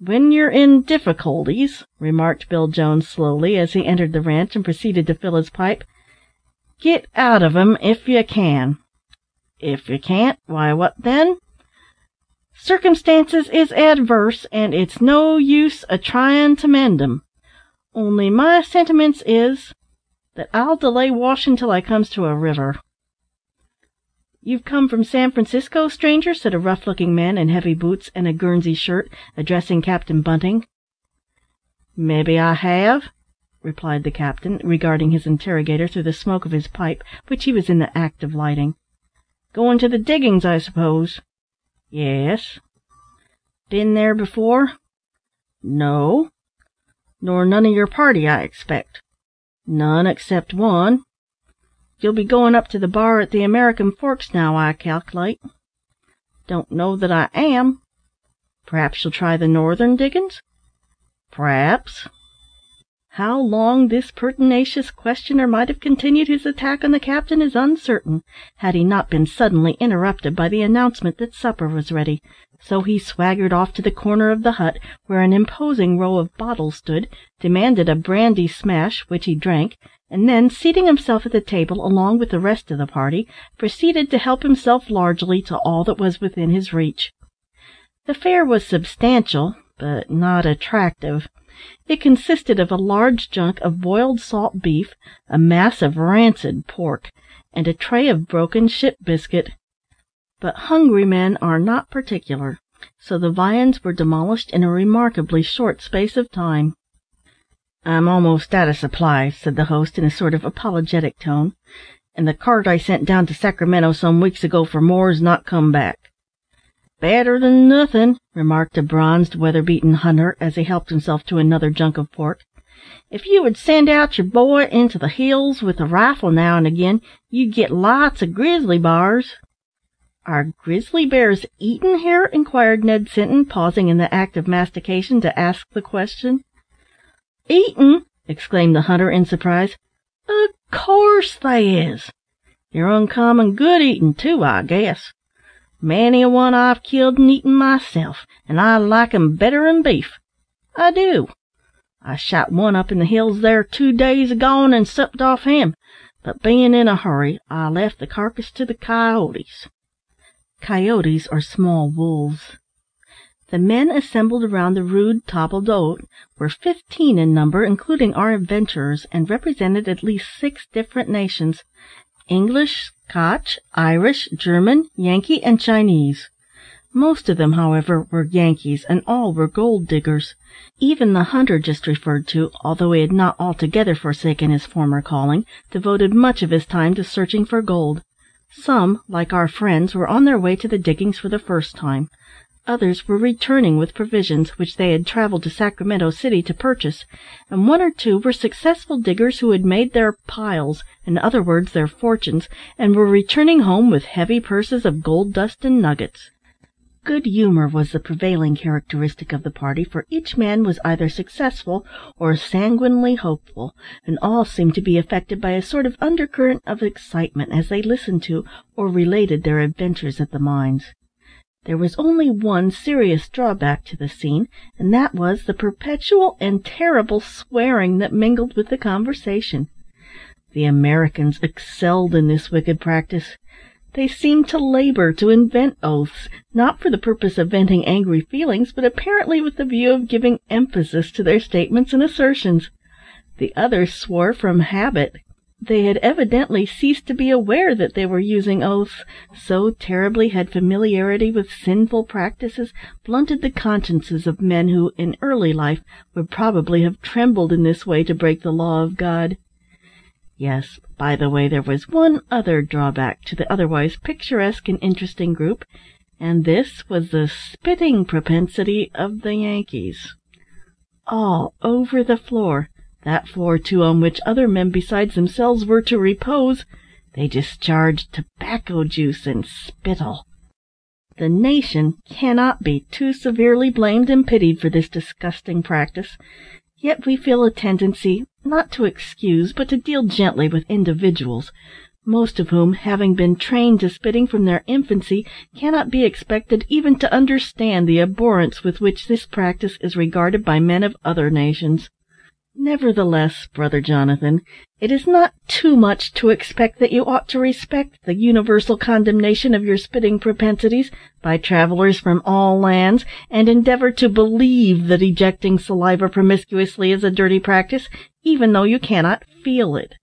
"When you're in difficulties," remarked Bill Jones slowly, as he entered the ranch and proceeded to fill his pipe, "get out of 'em if you can. If you can't, why, what then? Circumstances is adverse, and it's no use a trying to mend 'em. Only my sentiments is that I'll delay washing till I comes to a river." "You've come from San Francisco, stranger?" said a rough-looking man in heavy boots and a Guernsey shirt, addressing Captain Bunting. "Maybe I have," replied the captain, regarding his interrogator through the smoke of his pipe, which he was in the act of lighting. "Going to the diggings, I suppose?" "Yes." "Been there before?" "No." "Nor none of your party, I expect?" "None except one." "You'll be going up to the bar at the American Forks now, I calculate?" "Don't know that I am." "Perhaps you'll try the northern diggings?" "Perhaps." How long this pertinacious questioner might have continued his attack on the captain is uncertain, had he not been suddenly interrupted by the announcement that supper was ready, so he swaggered off to the corner of the hut, where an imposing row of bottles stood, demanded a brandy smash, which he drank, and then, seating himself at the table along with the rest of the party, proceeded to help himself largely to all that was within his reach. The fare was substantial, but not attractive. It consisted of a large junk of boiled salt beef, a mass of rancid pork, and a tray of broken ship biscuit. But hungry men are not particular, so the viands were demolished in a remarkably short space of time. "I'm almost out of supplies," said the host in a sort of apologetic tone, "and the cart I sent down to Sacramento some weeks ago for more's not come back." "Better than nothing," remarked a bronzed, weather-beaten hunter, as he helped himself to another junk of pork. "If you would send out your boy into the hills with a rifle now and again, you'd get lots of grizzly bars." "Are grizzly bears eaten here?" inquired Ned Sinton, pausing in the act of mastication to ask the question. "Eaten!" exclaimed the hunter in surprise. "Of course they is. They're uncommon good eating, too, I guess. Many a one I've killed and eaten myself, and I like 'em better'n beef. I do. I shot one up in the hills there 2 days agone and supped off him, but being in a hurry, I left the carcass to the coyotes." Coyotes are small wolves. The men assembled around the rude table d'hote were 15 in number, including our adventurers, and represented at least 6 different nations: English, Scotch, Irish, German, Yankee, and Chinese. Most of them, however, were Yankees, and all were gold diggers. Even the hunter just referred to, although he had not altogether forsaken his former calling, devoted much of his time to searching for gold. Some, like our friends, were on their way to the diggings for the first time. Others were returning with provisions, which they had traveled to Sacramento City to purchase, and 1 or 2 were successful diggers who had made their piles, in other words their fortunes, and were returning home with heavy purses of gold dust and nuggets. Good humor was the prevailing characteristic of the party, for each man was either successful or sanguinely hopeful, and all seemed to be affected by a sort of undercurrent of excitement as they listened to or related their adventures at the mines. There was only one serious drawback to the scene, and that was the perpetual and terrible swearing that mingled with the conversation. The Americans excelled in this wicked practice. They seemed to labour to invent oaths, not for the purpose of venting angry feelings, but apparently with the view of giving emphasis to their statements and assertions. The others swore from habit. They had evidently ceased to be aware that they were using oaths, so terribly had familiarity with sinful practices blunted the consciences of men who, in early life, would probably have trembled in this way to break the law of God. Yes, by the way, there was one other drawback to the otherwise picturesque and interesting group, and this was the spitting propensity of the Yankees. All over the floor, that floor, too, on which other men besides themselves were to repose, they discharged tobacco juice and spittle. The nation cannot be too severely blamed and pitied for this disgusting practice, yet we feel a tendency, not to excuse, but to deal gently with individuals, most of whom, having been trained to spitting from their infancy, cannot be expected even to understand the abhorrence with which this practice is regarded by men of other nations. Nevertheless, Brother Jonathan, it is not too much to expect that you ought to respect the universal condemnation of your spitting propensities by travellers from all lands, and endeavour to believe that ejecting saliva promiscuously is a dirty practice, even though you cannot feel it.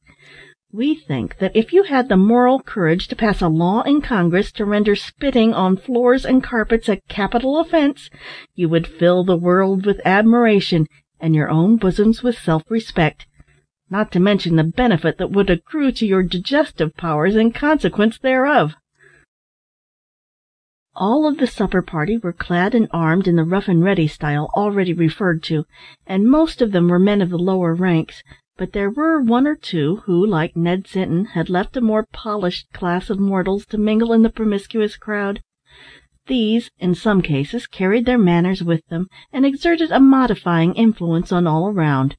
We think that if you had the moral courage to pass a law in Congress to render spitting on floors and carpets a capital offense, you would fill the world with admiration, and your own bosoms with self-respect, not to mention the benefit that would accrue to your digestive powers in consequence thereof. All of the supper party were clad and armed in the rough-and-ready style already referred to, and most of them were men of the lower ranks, but there were one or two who, like Ned Sinton, had left a more polished class of mortals to mingle in the promiscuous crowd. These, in some cases, carried their manners with them, and exerted a modifying influence on all around.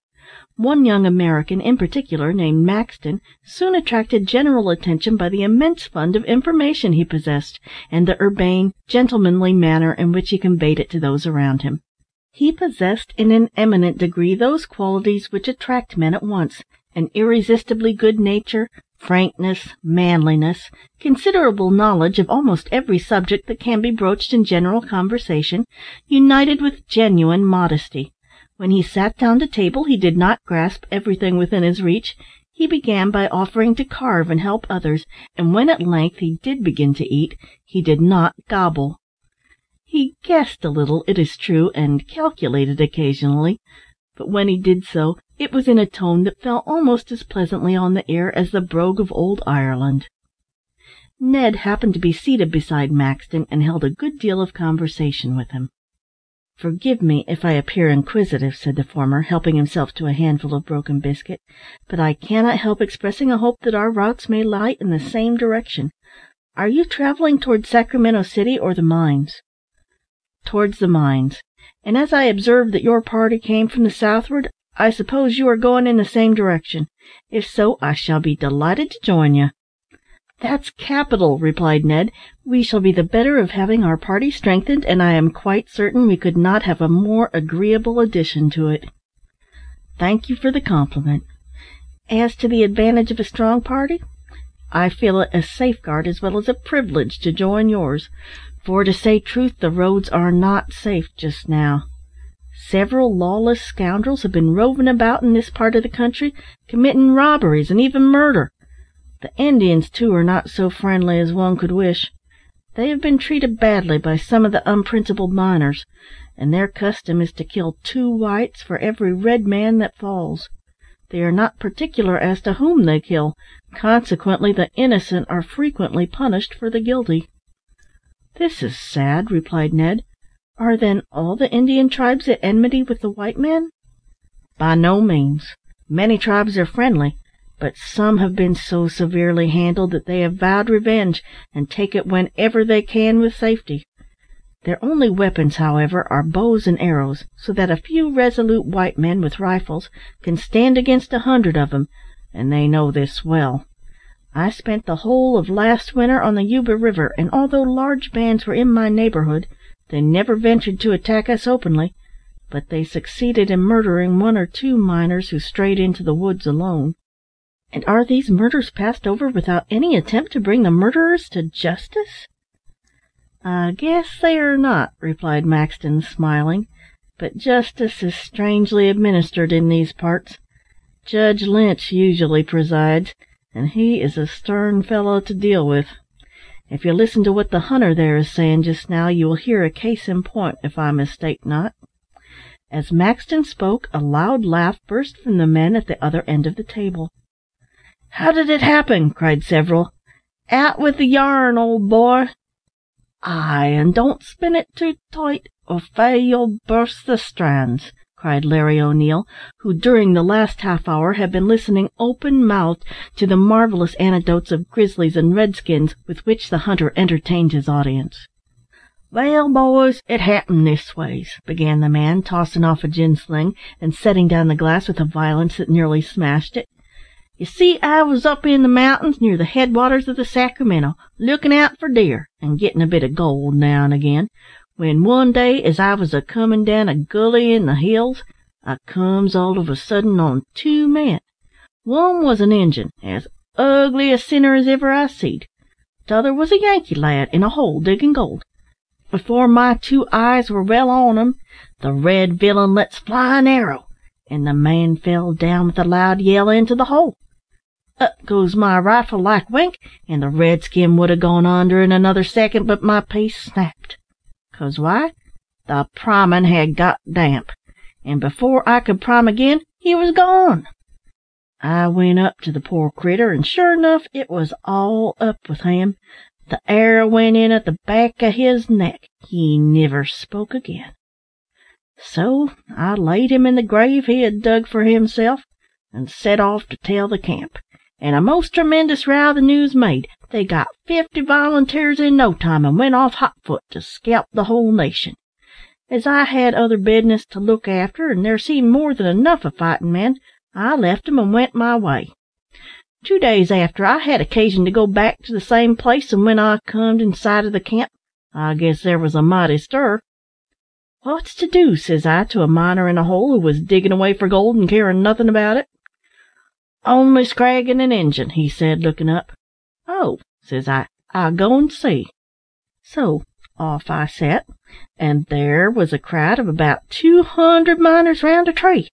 One young American in particular, named Maxton, soon attracted general attention by the immense fund of information he possessed, and the urbane, gentlemanly manner in which he conveyed it to those around him. He possessed in an eminent degree those qualities which attract men at once, an irresistibly good nature, frankness, manliness, considerable knowledge of almost every subject that can be broached in general conversation, united with genuine modesty. When he sat down to table he did not grasp everything within his reach. He began by offering to carve and help others, and when at length he did begin to eat, he did not gobble. He guessed a little, it is true, and calculated occasionally, but when he did so, it was in a tone that fell almost as pleasantly on the ear as the brogue of old Ireland. Ned happened to be seated beside Maxton, and held a good deal of conversation with him. "Forgive me if I appear inquisitive," said the former, helping himself to a handful of broken biscuit, "but I cannot help expressing a hope that our routes may lie in the same direction. Are you travelling towards Sacramento City or the mines?" "Towards the mines, and as I observed that your party came from the southward, I suppose you are going in the same direction. If so, I shall be delighted to join you." "That's capital," replied Ned. "We shall be the better of having our party strengthened, and I am quite certain we could not have a more agreeable addition to it." "Thank you for the compliment. As to the advantage of a strong party, I feel it a safeguard as well as a privilege to join yours, for, to say truth, the roads are not safe just now. Several lawless scoundrels have been roving about in this part of the country, committing robberies and even murder. The Indians, too, are not so friendly as one could wish. They have been treated badly by some of the unprincipled miners, and their custom is to kill 2 whites for every red man that falls. They are not particular as to whom they kill, consequently the innocent are frequently punished for the guilty." "This is sad," replied Ned. "Are, then, all the Indian tribes at enmity with the white men?" "By no means. Many tribes are friendly, but some have been so severely handled that they have vowed revenge, and take it whenever they can with safety. Their only weapons, however, are bows and arrows, so that a few resolute white men with rifles can stand against 100 of them, and they know this well. I spent the whole of last winter on the Yuba River, and although large bands were in my neighbourhood, they never ventured to attack us openly, but they succeeded in murdering 1 or 2 miners who strayed into the woods alone." "And are these murders passed over without any attempt to bring the murderers to justice?" "I guess they are not," replied Maxton, smiling, "but justice is strangely administered in these parts. Judge Lynch usually presides, and he is a stern fellow to deal with. If you listen to what the hunter there is saying just now, you will hear a case in point, if I mistake not." As Maxton spoke, a loud laugh burst from the men at the other end of the table. "How did it happen?" cried several. "Out with the yarn, old boy." "Ay, and don't spin it too tight, or fail you'll burst the strands," cried Larry O'Neill, who during the last half-hour had been listening open-mouthed to the marvellous anecdotes of grizzlies and redskins with which the hunter entertained his audience. "Well, boys, it happened this ways," began the man, tossing off a gin-sling, and setting down the glass with a violence that nearly smashed it. You see, I was up in the mountains near the headwaters of the Sacramento, looking out for deer, and getting a bit of gold now and again, when one day, as I was a-comin' down a gully in the hills, I comes all of a sudden on two men. One was an Injun, as ugly a sinner as ever I seed. T'other was a Yankee lad in a hole digging gold. Before my two eyes were well on 'em, the red villain lets fly an arrow, and the man fell down with a loud yell into the hole. Up goes my rifle like wink, and the redskin would have gone under in another second, but my piece snapped. 'Cause why? The priming had got damp, and before I could prime again, he was gone. I went up to the poor critter, and sure enough it was all up with him. The arrow went in at the back of his neck. He niver spoke again. So I laid him in the grave he had dug for himself, and set off to tell the camp. And a most tremendous row the news made. They got 50 volunteers in no time, and went off hotfoot to scalp the whole nation. As I had other business to look after, and there seemed more than enough of fighting men, I left 'em and went my way. 2 days after, I had occasion to go back to the same place, and when I comed in sight of the camp, I guess there was a mighty stir. "What's to do?" says I to a miner in a hole who was digging away for gold and caring nothing about it. "Only scragging an Injun," he said, looking up. "Oh," says I, "I'll go and see." So off I set, and there was a crowd of about 200 miners round a tree,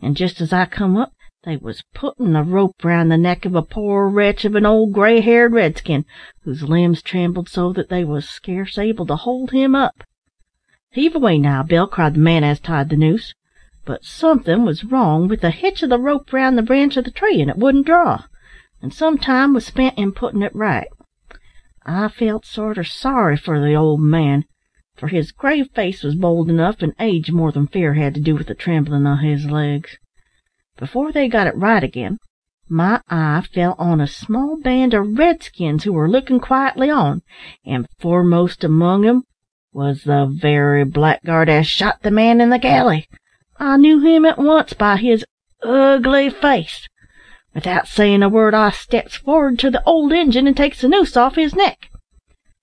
and just as I come up, they was putting a rope round the neck of a poor wretch of an old grey-haired redskin, whose limbs trembled so that they was scarce able to hold him up. "Heave away now, Bill," cried the man as tied the noose. But something was wrong with the hitch of the rope round the branch of the tree, and it wouldn't draw, and some time was spent in putting it right. I felt sorter sorry for the old man, for his grave face was bold enough, and age more than fear had to do with the trembling of his legs. Before they got it right again, my eye fell on a small band of redskins who were looking quietly on, and foremost among 'em was the very blackguard as shot the man in the galley. I knew him at once by his ugly face. Without saying a word, I steps forward to the old Injun and takes the noose off his neck.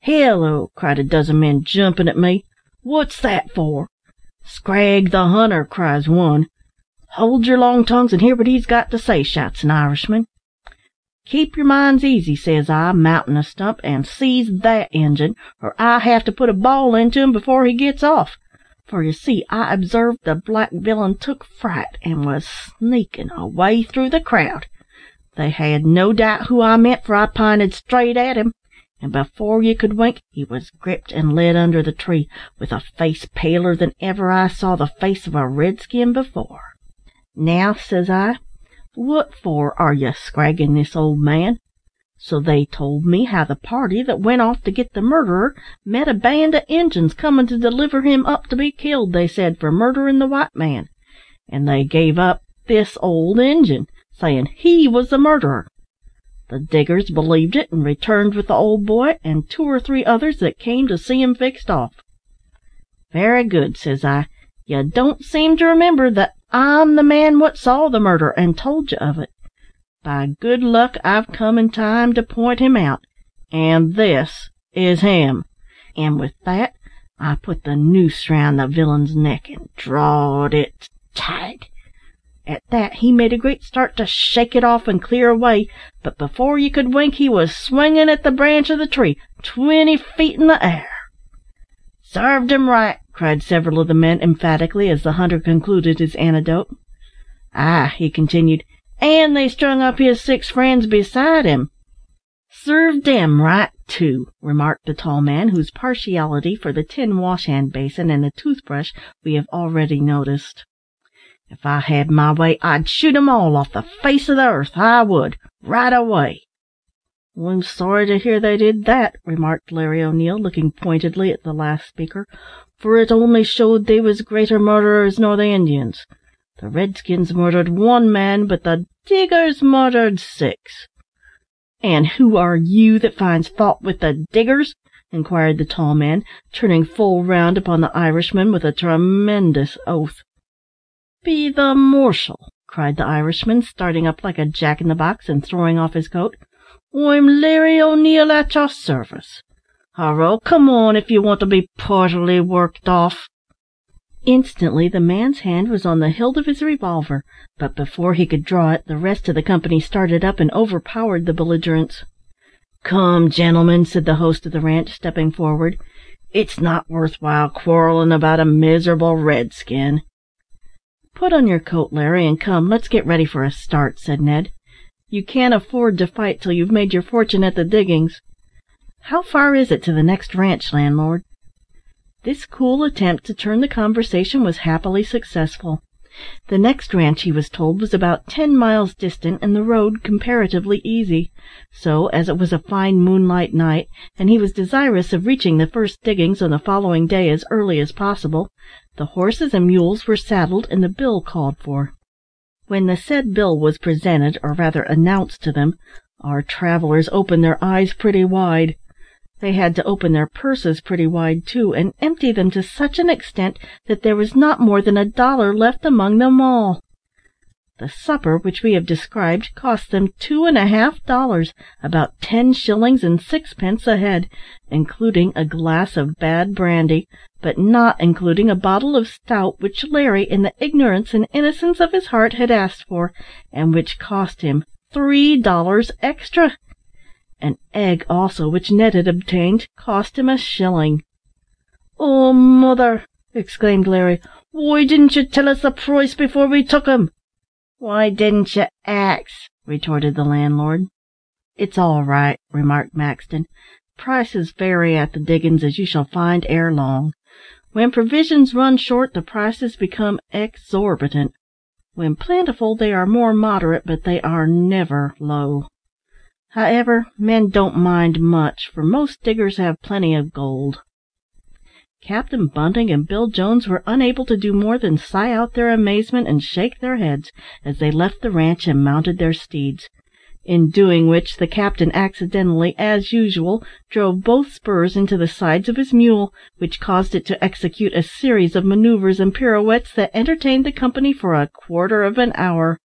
"Hello!" cried a dozen men, jumping at me. "What's that for?" "Scrag the hunter!" cries one. "Hold your long tongues and hear what he's got to say," shouts an Irishman. "Keep your minds easy," says I, mounting a stump, "and seize that Injun, or I have to put a ball into him before he gets off." For, you see, I observed the black villain took fright, and was sneaking away through the crowd. They had no doubt who I meant, for I pinted straight at him, and before you could wink, he was gripped and led under the tree, with a face paler than ever I saw the face of a redskin before. "Now," says I, "what for are you scragging this old man?" So they told me how the party that went off to get the murderer met a band of Injuns coming to deliver him up to be killed, they said, for murdering the white man, and they gave up this old Injun, saying he was the murderer. The diggers believed it, and returned with the old boy and 2 or 3 others that came to see him fixed off. "Very good," says I. "You don't seem to remember that I'm the man what saw the murder, and told you of it. By good luck I've come in time to point him out, and this is him." And with that I put the noose round the villain's neck and drawed it tight. At that he made a great start to shake it off and clear away, but before you could wink he was swinging at the branch of the tree, 20 feet in the air. "Served him right!" cried several of the men emphatically, as the hunter concluded his anecdote. "Ay," he continued, "and they strung up his 6 friends beside him." "Served them right, too," remarked the tall man, whose partiality for the tin wash-hand basin and the toothbrush we have already noticed. "If I had my way, I'd shoot 'em all off the face of the earth, I would, right away." "I'm sorry to hear they did that," remarked Larry O'Neill, looking pointedly at the last speaker, "for it only showed they was greater murderers nor the Indians. The redskins murdered 1 man, but the diggers murdered 6. "And who are you that finds fault with the diggers?" inquired the tall man, turning full round upon the Irishman with a tremendous oath. "Be the marshal," cried the Irishman, starting up like a jack-in-the-box and throwing off his coat. "I'm Larry O'Neill at your service. Hurrah, come on if you want to be partially worked off." Instantly the man's hand was on the hilt of his revolver, but before he could draw it, the rest of the company started up and overpowered the belligerents. "Come, gentlemen," said the host of the ranch, stepping forward, "it's not worth while quarrelling about a miserable redskin." "Put on your coat, Larry, and come, let's get ready for a start," said Ned. "You can't afford to fight till you've made your fortune at the diggings. How far is it to the next ranch, landlord?" This cool attempt to turn the conversation was happily successful. The next ranch, he was told, was about 10 miles distant, and the road comparatively easy. So, as it was a fine moonlight night, and he was desirous of reaching the first diggings on the following day as early as possible, the horses and mules were saddled and the bill called for. When the said bill was presented, or rather announced to them, our travellers opened their eyes pretty wide. They had to open their purses pretty wide, too, and empty them to such an extent that there was not more than $1 left among them all. The supper, which we have described, cost them $2.50, about 10 shillings and 6 pence a head, including a glass of bad brandy, but not including a bottle of stout which Larry, in the ignorance and innocence of his heart, had asked for, and which cost him $3 extra. An egg also, which Ned had obtained, cost him $1. "Oh, mother!" exclaimed Larry, "why didn't you tell us the price before we took him?" "Why didn't you ax?" retorted the landlord. "It's all right," remarked Maxton. "Prices vary at the diggings, as you shall find ere long. When provisions run short, the prices become exorbitant. When plentiful, they are more moderate, but they are never low. However, men don't mind much, for most diggers have plenty of gold." Captain Bunting and Bill Jones were unable to do more than sigh out their amazement and shake their heads as they left the ranch and mounted their steeds, in doing which the captain accidentally, as usual, drove both spurs into the sides of his mule, which caused it to execute a series of manoeuvres and pirouettes that entertained the company for a quarter of an hour,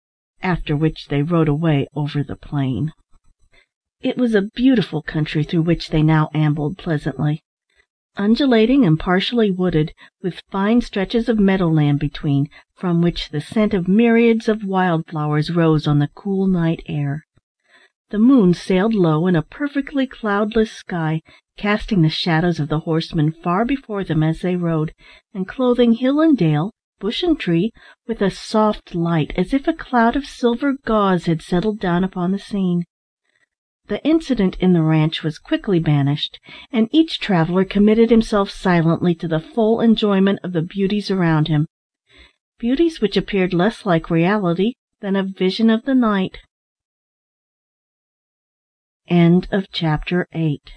after which they rode away over the plain. It was a beautiful country through which they now ambled pleasantly. Undulating and partially wooded, with fine stretches of meadowland between, from which the scent of myriads of wildflowers rose on the cool night air. The moon sailed low in a perfectly cloudless sky, casting the shadows of the horsemen far before them as they rode, and clothing hill and dale, bush and tree, with a soft light, as if a cloud of silver gauze had settled down upon the scene. The incident in the ranch was quickly banished, and each traveller committed himself silently to the full enjoyment of the beauties around him, beauties which appeared less like reality than a vision of the night. End of Chapter 8.